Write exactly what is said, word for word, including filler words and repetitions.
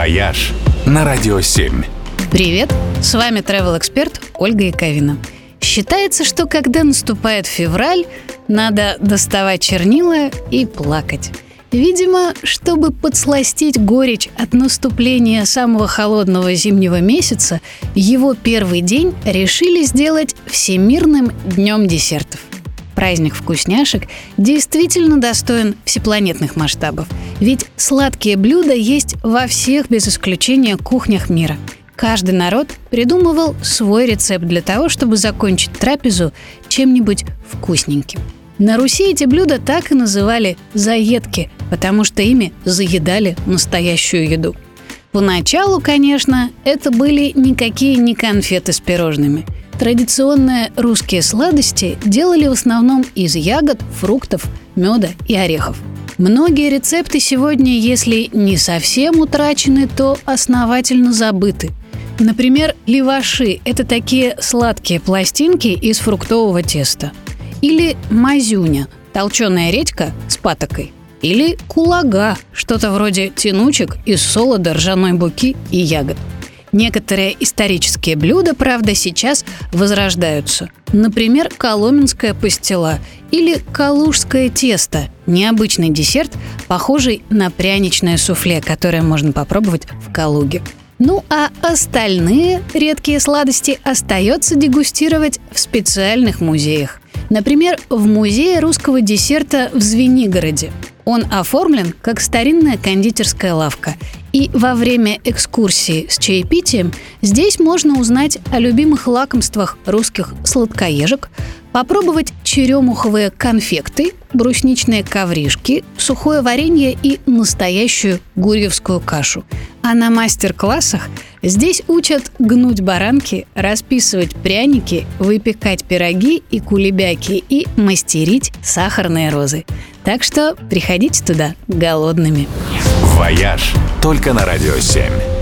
«Вояж» на Радио семь. Привет, с вами travel-эксперт Ольга Яковина. Считается, что когда наступает февраль, надо доставать чернила и плакать. Видимо, чтобы подсластить горечь от наступления самого холодного зимнего месяца, его первый день решили сделать Всемирным днем десертов. Праздник вкусняшек действительно достоин всепланетных масштабов, ведь сладкие блюда есть во всех, без исключения, кухнях мира. Каждый народ придумывал свой рецепт для того, чтобы закончить трапезу чем-нибудь вкусненьким. На Руси эти блюда так и называли «заедки», потому что ими заедали настоящую еду. Поначалу, конечно, это были никакие не конфеты с пирожными. Традиционные русские сладости делали в основном из ягод, фруктов, меда и орехов. Многие рецепты сегодня, если не совсем утрачены, то основательно забыты. Например, леваши – это такие сладкие пластинки из фруктового теста. Или мазюня – толченая редька с патокой. Или кулага – что-то вроде тянучек из солода, ржаной муки и ягод. Некоторые исторические блюда, правда, сейчас возрождаются. Например, коломенская пастила или калужское тесто – необычный десерт, похожий на пряничное суфле, которое можно попробовать в Калуге. Ну а остальные редкие сладости остается дегустировать в специальных музеях. Например, в музее русского десерта в Звенигороде. Он оформлен как старинная кондитерская лавка. И во время экскурсии с чаепитием здесь можно узнать о любимых лакомствах русских сладкоежек, попробовать черемуховые конфекты, брусничные ковришки, сухое варенье и настоящую гурьевскую кашу. А на мастер-классах здесь учат гнуть баранки, расписывать пряники, выпекать пироги и кулебяки и мастерить сахарные розы. Так что приходите туда голодными. «Вояж» только на Радио семь.